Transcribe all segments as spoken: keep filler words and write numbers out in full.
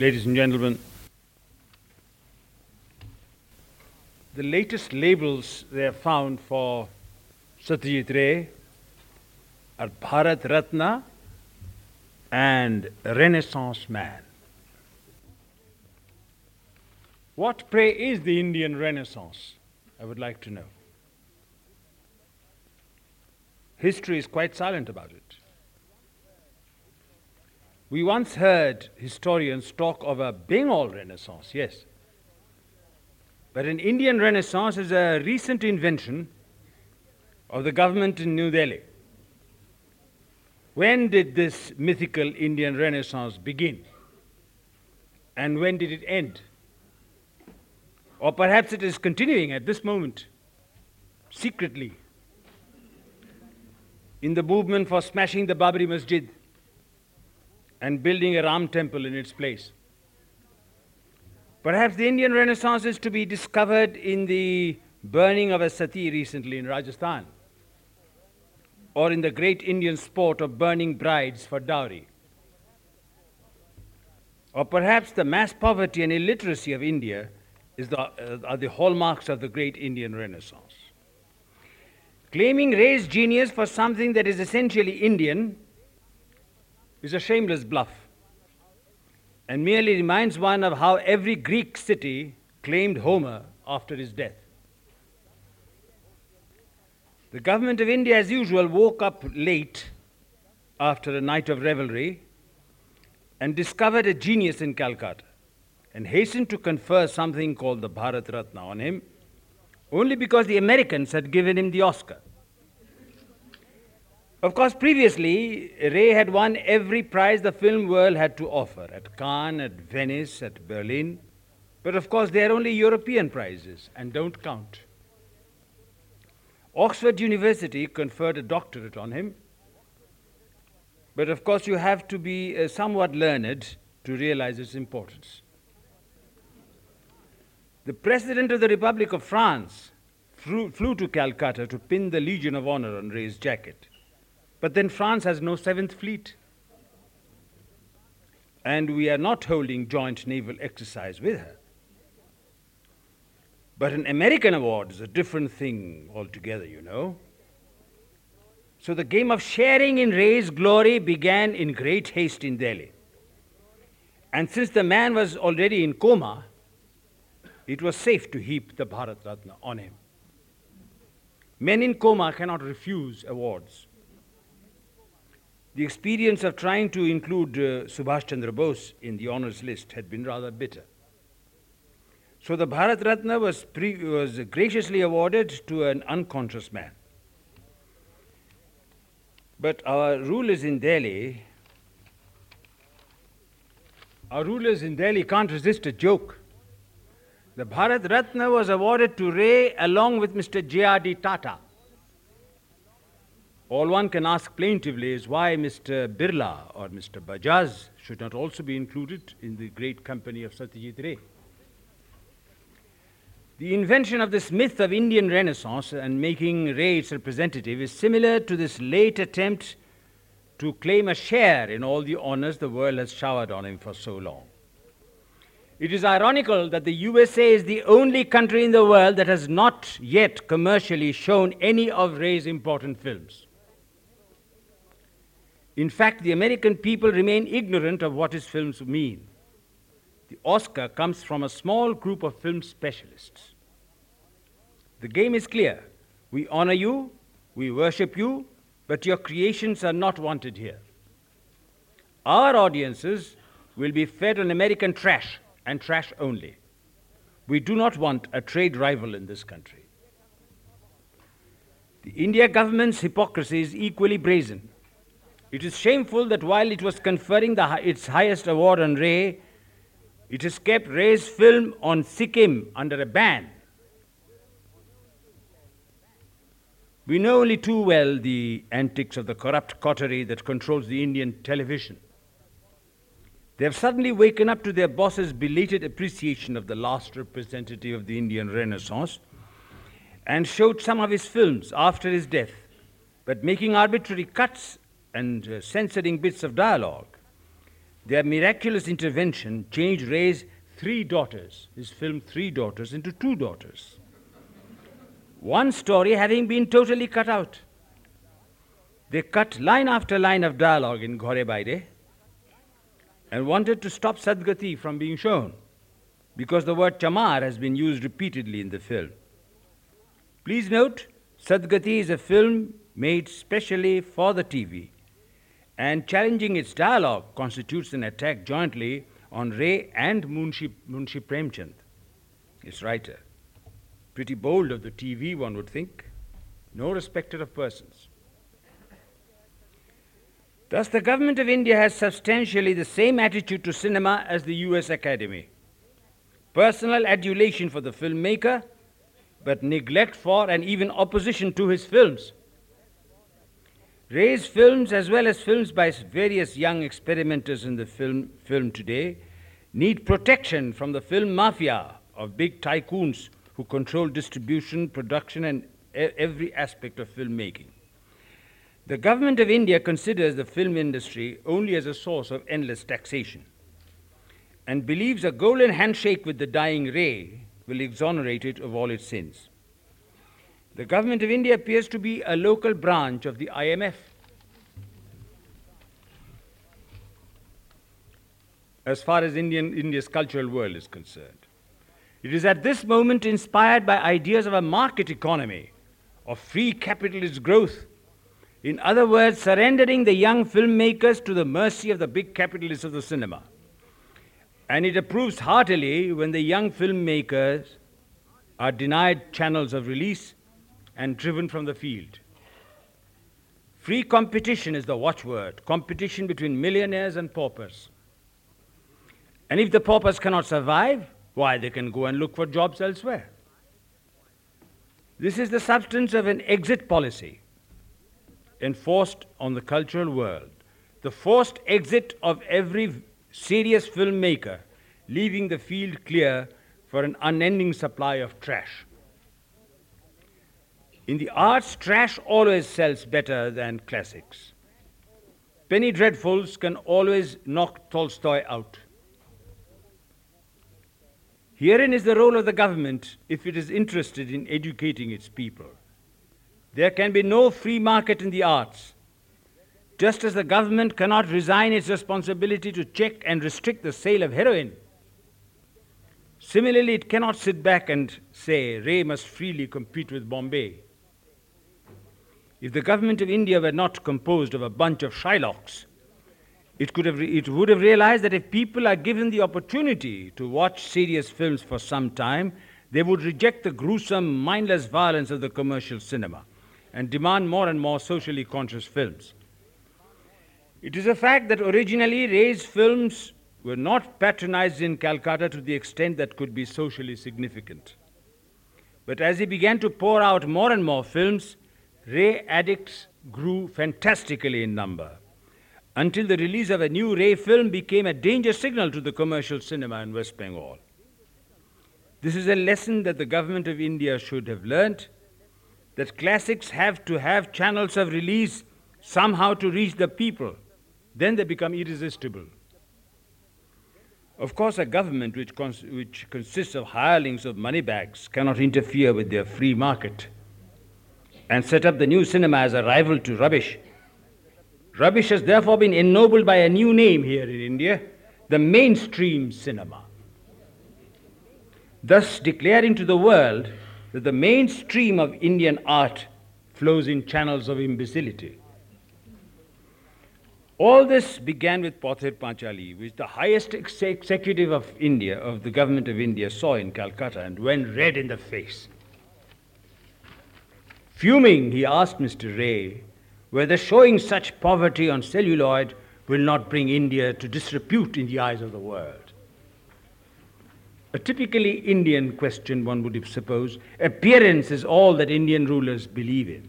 ladies and gentlemen, the latest labels they have found for Satyajit Ray are Bharat Ratna and Renaissance Man. What, pray, is the Indian Renaissance? I would like to know. History is quite silent about it. We once heard historians talk of a Bengal Renaissance, yes. But an Indian Renaissance is a recent invention of the government in New Delhi. When did this mythical Indian Renaissance begin? And when did it end? Or perhaps it is continuing at this moment, secretly, in the movement for smashing the Babri Masjid and building a Ram temple in its place. Perhaps the Indian Renaissance is to be discovered in the burning of a sati recently in Rajasthan, or in the great Indian sport of burning brides for dowry. Or perhaps the mass poverty and illiteracy of India is the, uh, are the hallmarks of the great Indian Renaissance. Claiming Ray's genius for something that is essentially Indian is a shameless bluff, and merely reminds one of how every Greek city claimed Homer after his death. The government of India, as usual, woke up late after a night of revelry and discovered a genius in Calcutta and hastened to confer something called the Bharat Ratna on him, only because the Americans had given him the Oscar. Of course, previously, Ray had won every prize the film world had to offer, at Cannes, at Venice, at Berlin. But of course, they are only European prizes and don't count. Oxford University conferred a doctorate on him. But of course, you have to be uh, somewhat learned to realize its importance. The President of the Republic of France flew, flew to Calcutta to pin the Legion of Honor on Ray's jacket. But then France has no seventh Fleet. And we are not holding joint naval exercise with her. But an American award is a different thing altogether, you know. So the game of sharing in Ray's glory began in great haste in Delhi. And since the man was already in coma, it was safe to heap the Bharat Ratna on him. Men in coma cannot refuse awards. The experience of trying to include uh, Subhash Chandra Bose in the honours list had been rather bitter. So the Bharat Ratna was, pre- was graciously awarded to an unconscious man. But our rulers in Delhi, our rulers in Delhi can't resist a joke. The Bharat Ratna was awarded to Ray along with Mister J R D Tata. All one can ask plaintively is why Mister Birla or Mister Bajaj should not also be included in the great company of Satyajit Ray. The invention of this myth of Indian Renaissance and making Ray its representative is similar to this late attempt to claim a share in all the honors the world has showered on him for so long. It is ironical that the U S A is the only country in the world that has not yet commercially shown any of Ray's important films. In fact, the American people remain ignorant of what his films mean. The Oscar comes from a small group of film specialists. The game is clear. We honor you, we worship you, but your creations are not wanted here. Our audiences will be fed on American trash and trash only. We do not want a trade rival in this country. The India government's hypocrisy is equally brazen. It is shameful that while it was conferring the, its highest award on Ray, it has kept Ray's film on Sikkim under a ban. We know only too well the antics of the corrupt coterie that controls the Indian television. They have suddenly waken up to their boss's belated appreciation of the last representative of the Indian Renaissance and showed some of his films after his death, but making arbitrary cuts and uh, censoring bits of dialogue, Their miraculous intervention changed Ray's three daughters, his film Three Daughters, into two daughters. One story having been totally cut out. They cut line after line of dialogue in Ghare Baire and wanted to stop Sadgati from being shown because the word chamar has been used repeatedly in the film. Please note, Sadgati is a film made specially for the T V, and challenging its dialogue constitutes an attack jointly on Ray and Munshi, Munshi Premchand, its writer. Pretty bold of the T V, one would think, no respecter of persons. Thus, the government of India has substantially the same attitude to cinema as the U S Academy. Personal adulation for the filmmaker, but neglect for and even opposition to his films. Ray's films, as well as films by various young experimenters in the film, film today, need protection from the film mafia of big tycoons who control distribution, production, and e- every aspect of filmmaking. The government of India considers the film industry only as a source of endless taxation and believes a golden handshake with the dying Ray will exonerate it of all its sins. The government of India appears to be a local branch of the I M F. As far as Indian, India's cultural world is concerned, it is at this moment inspired by ideas of a market economy, of free capitalist growth. In other words, surrendering the young filmmakers to the mercy of the big capitalists of the cinema. And it approves heartily when the young filmmakers are denied channels of release and driven from the field. Free competition is the watchword, competition between millionaires and paupers. And if the paupers cannot survive, why, they can go and look for jobs elsewhere. This is the substance of an exit policy enforced on the cultural world, the forced exit of every serious filmmaker, leaving the field clear for an unending supply of trash. In the arts, trash always sells better than classics. Penny dreadfuls can always knock Tolstoy out. Herein is the role of the government if it is interested in educating its people. There can be no free market in the arts, just as the government cannot resign its responsibility to check and restrict the sale of heroin. Similarly, it cannot sit back and say, Ray must freely compete with Bombay. If the government of India were not composed of a bunch of Shylocks, it, could have re- it would have realized that if people are given the opportunity to watch serious films for some time, they would reject the gruesome, mindless violence of the commercial cinema and demand more and more socially conscious films. It is a fact that originally Ray's films were not patronized in Calcutta to the extent that could be socially significant. But as he began to pour out more and more films, Ray addicts grew fantastically in number, until the release of a new Ray film became a danger signal to the commercial cinema in West Bengal. This is a lesson that the government of India should have learnt, that classics have to have channels of release somehow to reach the people. Then they become irresistible. Of course, a government which, cons- which consists of hirelings of moneybags cannot interfere with their free market and set up the new cinema as a rival to rubbish. Rubbish has therefore been ennobled by a new name here in India, the mainstream cinema, thus declaring to the world that the mainstream of Indian art flows in channels of imbecility. All this began with Pather Panchali, which the highest ex- executive of India, of the government of India, saw in Calcutta and went red in the face. Fuming, he asked Mister Ray whether showing such poverty on celluloid will not bring India to disrepute in the eyes of the world. A typically Indian question, one would suppose. Appearance is all that Indian rulers believe in.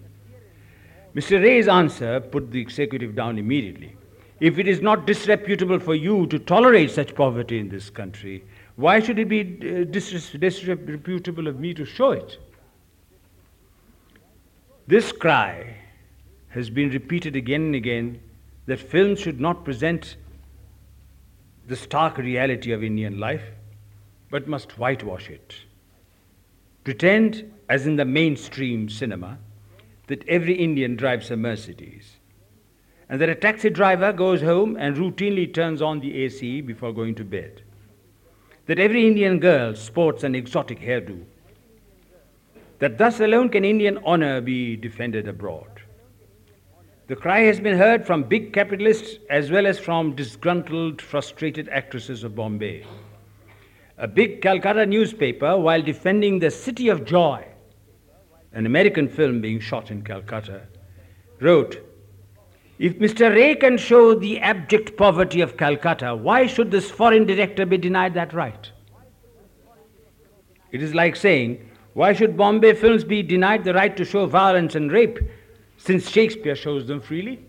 Mister Ray's answer put the executive down immediately. If it is not disreputable for you to tolerate such poverty in this country, why should it be uh, dis- disreputable of me to show it? This cry has been repeated again and again, that films should not present the stark reality of Indian life, but must whitewash it. Pretend, as in the mainstream cinema, that every Indian drives a Mercedes, and that a taxi driver goes home and routinely turns on the A C before going to bed, that every Indian girl sports an exotic hairdo, that thus alone can Indian honor be defended abroad. The cry has been heard from big capitalists as well as from disgruntled, frustrated actresses of Bombay. A big Calcutta newspaper, while defending the City of Joy, an American film being shot in Calcutta, wrote, "If Mister Ray can show the abject poverty of Calcutta, why should this foreign director be denied that right?" It is like saying, why should Bombay films be denied the right to show violence and rape, since Shakespeare shows them freely?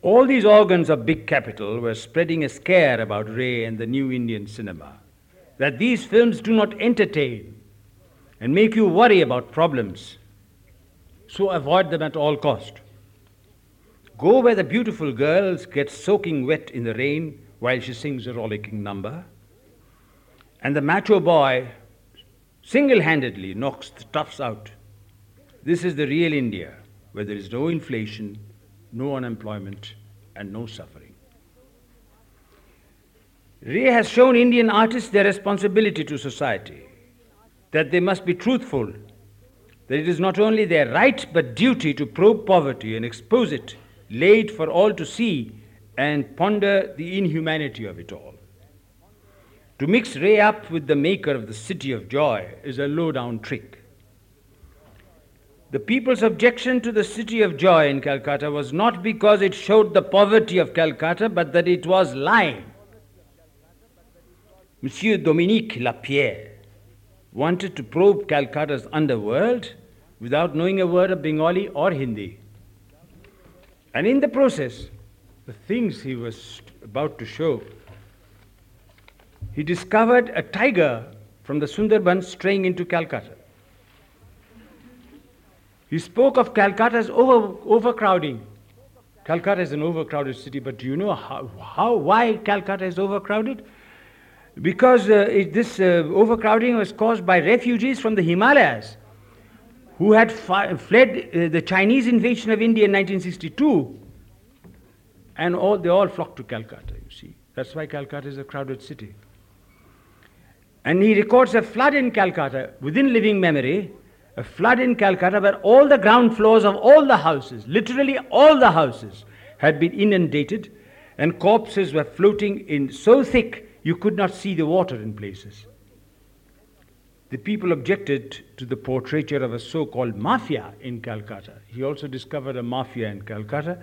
All these organs of big capital were spreading a scare about Ray and the new Indian cinema, that these films do not entertain and make you worry about problems, so avoid them at all cost. Go where the beautiful girls get soaking wet in the rain while she sings a rollicking number, and the macho boy single-handedly knocks the toughs out. This is the real India, where there is no inflation, no unemployment, and no suffering. Ray has shown Indian artists their responsibility to society, that they must be truthful, that it is not only their right but duty to probe poverty and expose it, lay it for all to see, and ponder the inhumanity of it all. To mix Ray up with the maker of the City of Joy is a low-down trick. The people's objection to the City of Joy in Calcutta was not because it showed the poverty of Calcutta, but that it was lying. Monsieur Dominique Lapierre wanted to probe Calcutta's underworld without knowing a word of Bengali or Hindi. And in the process, the things he was about to show, he discovered a tiger from the Sundarbans straying into Calcutta. He spoke of Calcutta's over, overcrowding. Calcutta is an overcrowded city, but do you know how, how why Calcutta is overcrowded? Because uh, it, this uh, overcrowding was caused by refugees from the Himalayas who had fi- fled uh, the Chinese invasion of India in nineteen sixty-two, and all they all flocked to Calcutta, you see. That's why Calcutta is a crowded city. And he records a flood in Calcutta within living memory, a flood in Calcutta where all the ground floors of all the houses, literally all the houses, had been inundated, and corpses were floating in so thick you could not see the water in places. The people objected to the portraiture of a so-called mafia in Calcutta. He also discovered a mafia in Calcutta,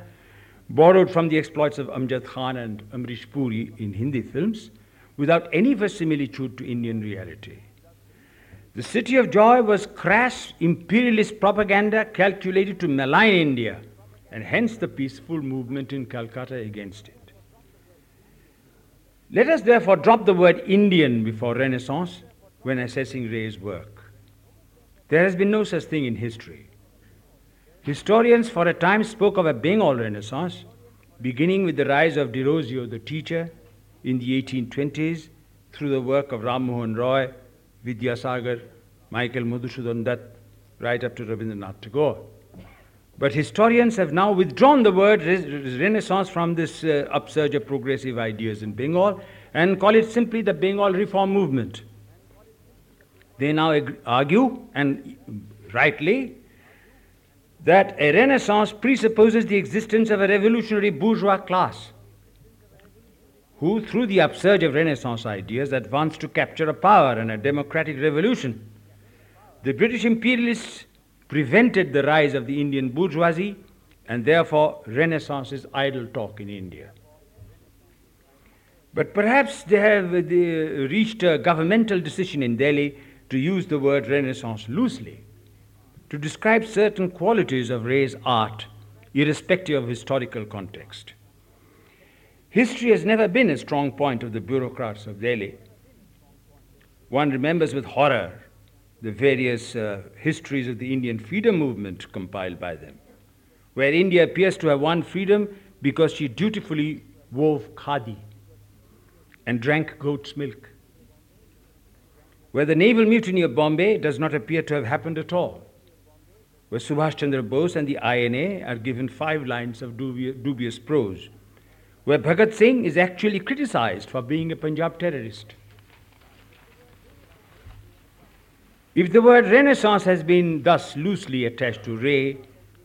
borrowed from the exploits of Amjad Khan and Amrish Puri in Hindi films, without any verisimilitude to Indian reality. The City of Joy was crass, imperialist propaganda calculated to malign India, and hence the peaceful movement in Calcutta against it. Let us therefore drop the word Indian before Renaissance when assessing Ray's work. There has been no such thing in history. Historians for a time spoke of a Bengal Renaissance, beginning with the rise of Derozio the teacher in the eighteen twenties through the work of Ram Mohan Roy, Vidyasagar, Michael Madhusudan Dutt, right up to Rabindranath Tagore. But historians have now withdrawn the word re- Renaissance from this uh, upsurge of progressive ideas in Bengal and call it simply the Bengal Reform Movement. They now ag- argue, and rightly, that a Renaissance presupposes the existence of a revolutionary bourgeois class who, through the upsurge of Renaissance ideas, advanced to capture a power and a democratic revolution. The British imperialists prevented the rise of the Indian bourgeoisie, and therefore Renaissance is idle talk in India. But perhaps they have uh, reached a governmental decision in Delhi to use the word Renaissance loosely, to describe certain qualities of Ray's art, irrespective of historical context. History has never been a strong point of the bureaucrats of Delhi. One remembers with horror the various uh, histories of the Indian freedom movement compiled by them, where India appears to have won freedom because she dutifully wove khadi and drank goat's milk. Where the naval mutiny of Bombay does not appear to have happened at all, where Subhash Chandra Bose and the I N A are given five lines of dubious, dubious prose, where Bhagat Singh is actually criticized for being a Punjab terrorist. If the word Renaissance has been thus loosely attached to Ray,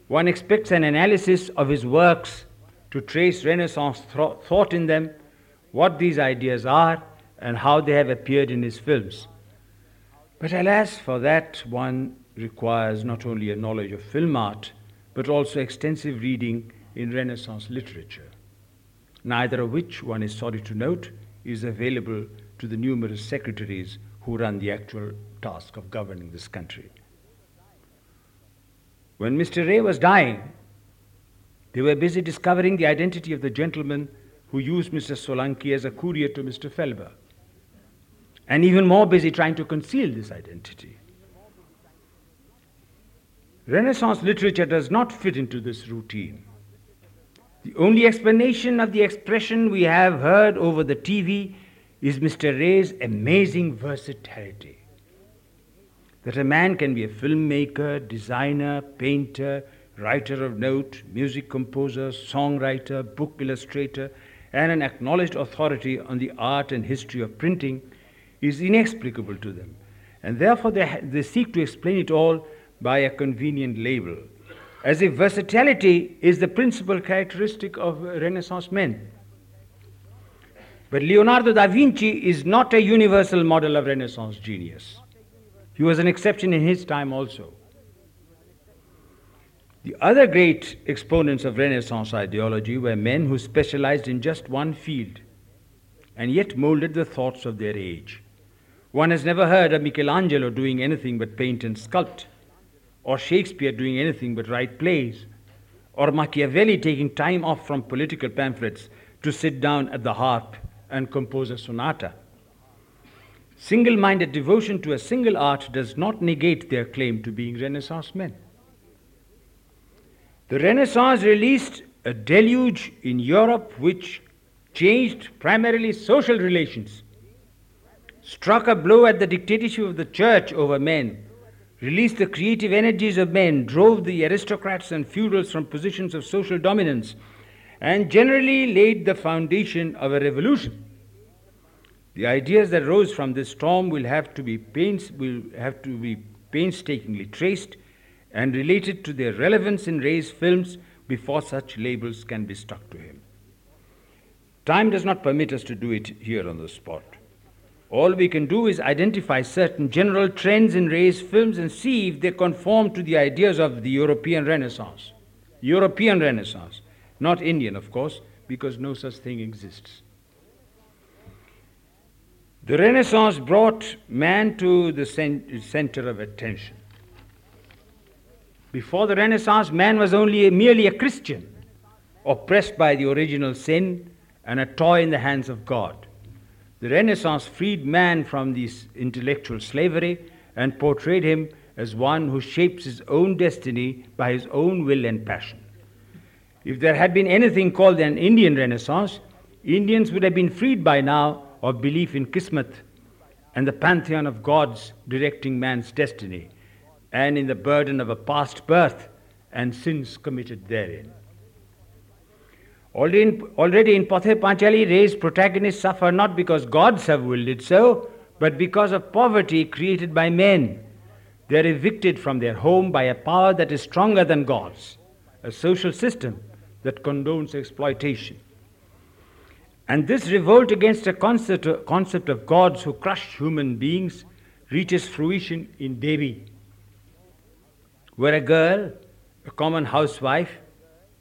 one expects an analysis of his works to trace Renaissance th- thought in them, what these ideas are, and how they have appeared in his films. But alas, for that one requires not only a knowledge of film art, but also extensive reading in Renaissance literature, neither of which, one is sorry to note, is available to the numerous secretaries who run the actual task of governing this country. When Mister Ray was dying, they were busy discovering the identity of the gentleman who used Missus Solanki as a courier to Mister Felber, and even more busy trying to conceal this identity. Renaissance literature does not fit into this routine. The only explanation of the expression we have heard over the T V is Mister Ray's amazing versatility. That a man can be a filmmaker, designer, painter, writer of note, music composer, songwriter, book illustrator, and an acknowledged authority on the art and history of printing is inexplicable to them, and therefore they, ha- they seek to explain it all by a convenient label, as if versatility is the principal characteristic of Renaissance men. But Leonardo da Vinci is not a universal model of Renaissance genius. He was an exception in his time also. The other great exponents of Renaissance ideology were men who specialized in just one field and yet molded the thoughts of their age. One has never heard of Michelangelo doing anything but paint and sculpt, or Shakespeare doing anything but write plays, or Machiavelli taking time off from political pamphlets to sit down at the harp and compose a sonata. Single-minded devotion to a single art does not negate their claim to being Renaissance men. The Renaissance released a deluge in Europe which changed primarily social relations, struck a blow at the dictatorship of the church over men, released the creative energies of men, drove the aristocrats and feudals from positions of social dominance, and generally laid the foundation of a revolution. The ideas that rose from this storm will have to be pains, will have to be painstakingly traced and related to their relevance in Ray's films before such labels can be stuck to him. Time does not permit us to do it here on the spot. All we can do is identify certain general trends in Ray's films and see if they conform to the ideas of the European Renaissance. European Renaissance, not Indian, of course, because no such thing exists. The Renaissance brought man to the cent- center of attention. Before the Renaissance, man was only a, merely a Christian, oppressed by the original sin and a toy in the hands of God. The Renaissance freed man from this intellectual slavery and portrayed him as one who shapes his own destiny by his own will and passion. If there had been anything called an Indian Renaissance, Indians would have been freed by now of belief in Kismet and the pantheon of gods directing man's destiny, and in the burden of a past birth and sins committed therein. Already in, already in Pather Panchali, Ray's protagonists suffer not because gods have willed it so, but because of poverty created by men. They are evicted from their home by a power that is stronger than gods, a social system that condones exploitation. And this revolt against a concept, concept of gods who crush human beings reaches fruition in Devi, where a girl, a common housewife,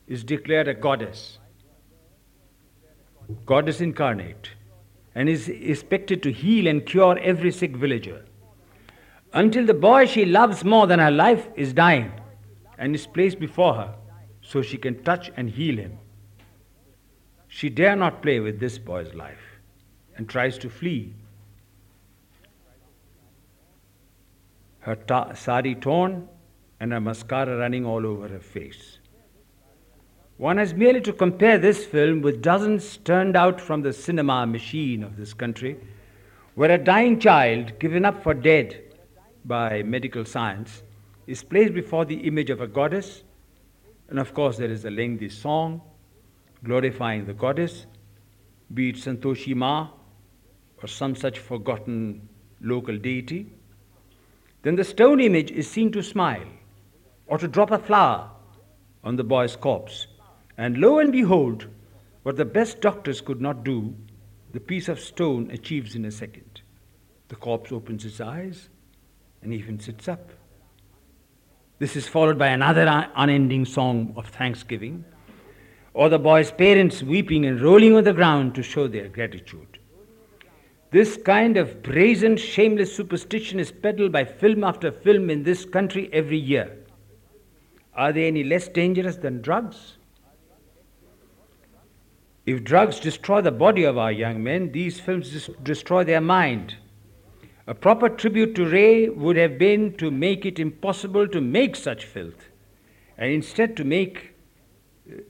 is declared a goddess, goddess incarnate, and is expected to heal and cure every sick villager, until the boy she loves more than her life is dying and is placed before her so she can touch and heal him. She dare not play with this boy's life and tries to flee, her ta- sari torn, and her mascara running all over her face. One has merely to compare this film with dozens turned out from the cinema machine of this country, where a dying child, given up for dead by medical science, is placed before the image of a goddess, and of course there is a lengthy song glorifying the goddess, be it Santoshi Ma or some such forgotten local deity. Then the stone image is seen to smile or to drop a flower on the boy's corpse. And lo and behold, what the best doctors could not do, the piece of stone achieves in a second. The corpse opens its eyes and even sits up. This is followed by another unending song of thanksgiving, or the boy's parents weeping and rolling on the ground to show their gratitude. This kind of brazen, shameless superstition is peddled by film after film in this country every year. Are they any less dangerous than drugs? If drugs destroy the body of our young men, these films dis- destroy their mind. A proper tribute to Ray would have been to make it impossible to make such filth, and instead to make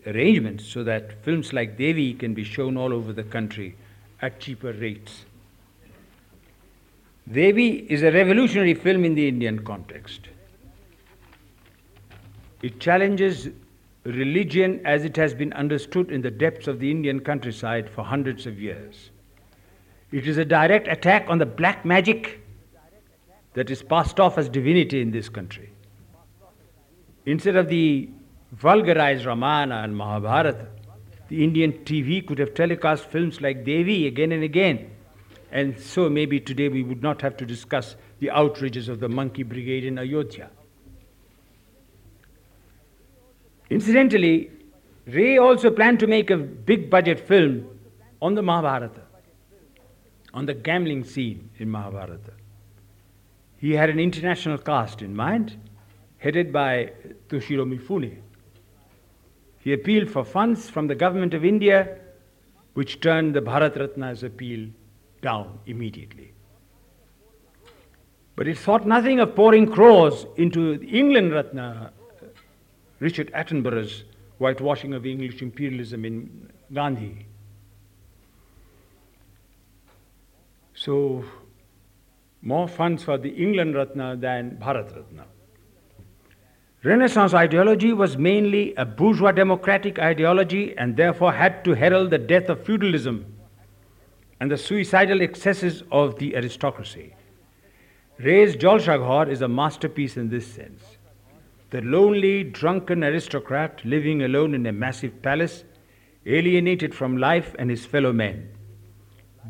arrangements so that films like Devi can be shown all over the country at cheaper rates. Devi is a revolutionary film in the Indian context. It challenges religion as it has been understood in the depths of the Indian countryside for hundreds of years. It is a direct attack on the black magic that is passed off as divinity in this country. Instead of the vulgarized Ramayana and Mahabharata, the Indian T V could have telecast films like Devi again and again. And so maybe today we would not have to discuss the outrages of the monkey brigade in Ayodhya. Incidentally, Ray also planned to make a big budget film on the Mahabharata, on the gambling scene in Mahabharata. He had an international cast in mind, headed by Toshiro Mifune. He appealed for funds from the government of India, which turned the Bharat Ratna's appeal down immediately. But it thought nothing of pouring crores into the England Ratna, Richard Attenborough's whitewashing of English imperialism in Gandhi. So, more funds for the England Ratna than Bharat Ratna. Renaissance ideology was mainly a bourgeois democratic ideology and therefore had to herald the death of feudalism and the suicidal excesses of the aristocracy. Ray's Jalshaghar is a masterpiece in this sense. The lonely, drunken aristocrat living alone in a massive palace, alienated from life and his fellow men.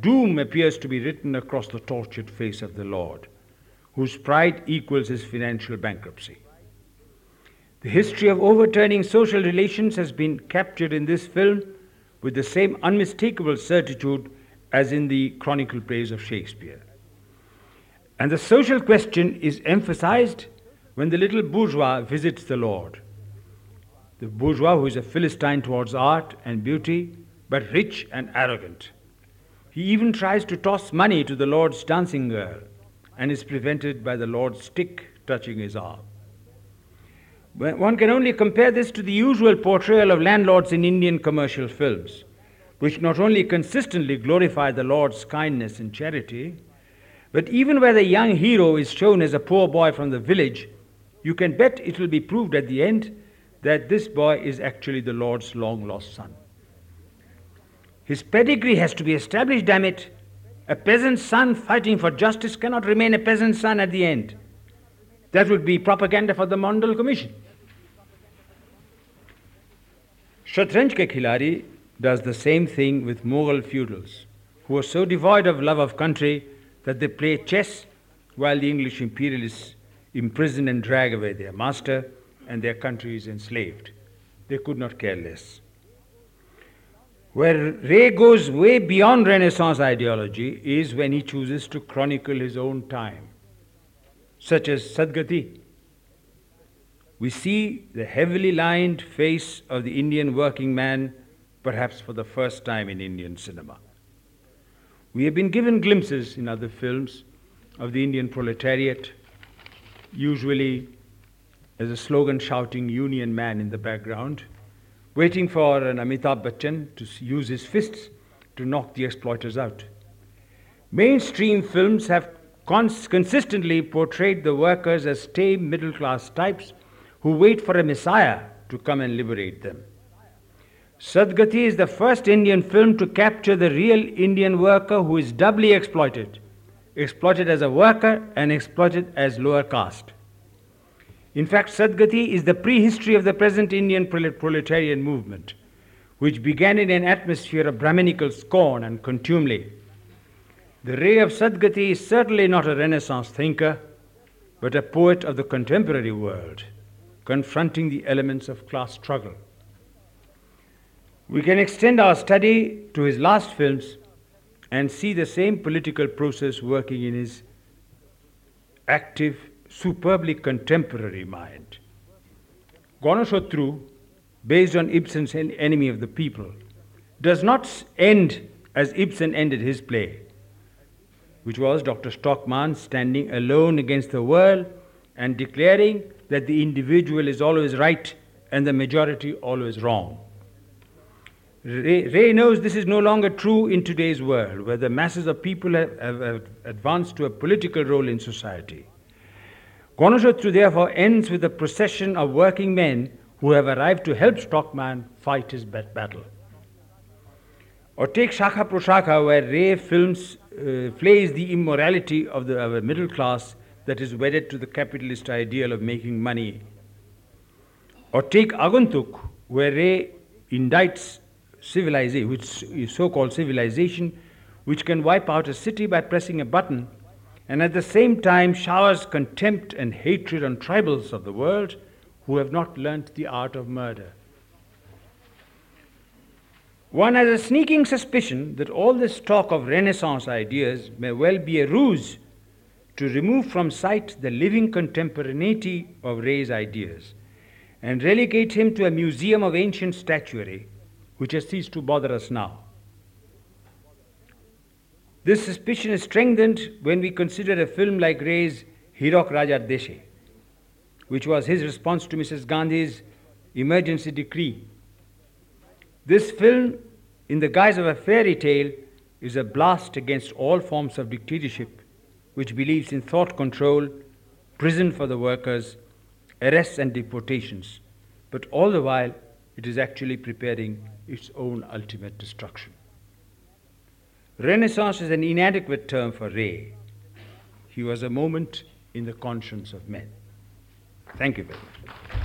Doom appears to be written across the tortured face of the Lord, whose pride equals his financial bankruptcy. The history of overturning social relations has been captured in this film with the same unmistakable certitude as in the chronicle plays of Shakespeare. And the social question is emphasized when the little bourgeois visits the Lord. The bourgeois who is a Philistine towards art and beauty, but rich and arrogant. He even tries to toss money to the Lord's dancing girl and is prevented by the Lord's stick touching his arm. One can only compare this to the usual portrayal of landlords in Indian commercial films, which not only consistently glorify the Lord's kindness and charity, but even where the young hero is shown as a poor boy from the village, you can bet it will be proved at the end that this boy is actually the Lord's long-lost son. His pedigree has to be established, damn it. A peasant's son fighting for justice cannot remain a peasant's son at the end. That would be propaganda for the Mondal Commission. Shatranj Ke Khiladi does the same thing with Mughal feudals, who are so devoid of love of country that they play chess while the English imperialists imprison and drag away their master, and their country is enslaved. They could not care less. Where Ray goes way beyond Renaissance ideology is when he chooses to chronicle his own time, such as Sadgati. We see the heavily lined face of the Indian working man, perhaps for the first time in Indian cinema. We have been given glimpses in other films of the Indian proletariat, usually as a slogan shouting union man in the background, waiting for an Amitabh Bachchan to use his fists to knock the exploiters out. Mainstream films have cons- consistently portrayed the workers as tame middle-class types who wait for a messiah to come and liberate them. Sadgati is the first Indian film to capture the real Indian worker who is doubly exploited, exploited as a worker and exploited as lower caste. In fact, Sadgati is the prehistory of the present Indian proletarian movement, which began in an atmosphere of Brahminical scorn and contumely. The Ray of Sadgati is certainly not a Renaissance thinker, but a poet of the contemporary world, confronting the elements of class struggle. We can extend our study to his last films and see the same political process working in his active, superbly contemporary mind. Ganashatru, based on Ibsen's Enemy of the People, does not end as Ibsen ended his play, which was Doctor Stockmann standing alone against the world and declaring that the individual is always right and the majority always wrong. Ray, Ray knows this is no longer true in today's world, where the masses of people have, have, have advanced to a political role in society. Ganashatru therefore ends with a procession of working men who have arrived to help Stockman fight his bat- battle. Or take Shakha Proshakha, where Ray films uh, flays the immorality of the, of the middle class that is wedded to the capitalist ideal of making money. Or take Agantuk, where Ray indicts civilization, which is so-called civilization, which can wipe out a city by pressing a button, and at the same time showers contempt and hatred on tribals of the world who have not learnt the art of murder. One has a sneaking suspicion that all this talk of Renaissance ideas may well be a ruse to remove from sight the living contemporaneity of Ray's ideas and relegate him to a museum of ancient statuary, which has ceased to bother us now. This suspicion is strengthened when we consider a film like Ray's Hirok Raja Deshe, which was his response to Missus Gandhi's emergency decree. This film, in the guise of a fairy tale, is a blast against all forms of dictatorship, which believes in thought control, prison for the workers, arrests and deportations, but all the while it is actually preparing its own ultimate destruction. Renaissance is an inadequate term for Ray. He was a moment in the conscience of men. Thank you very much.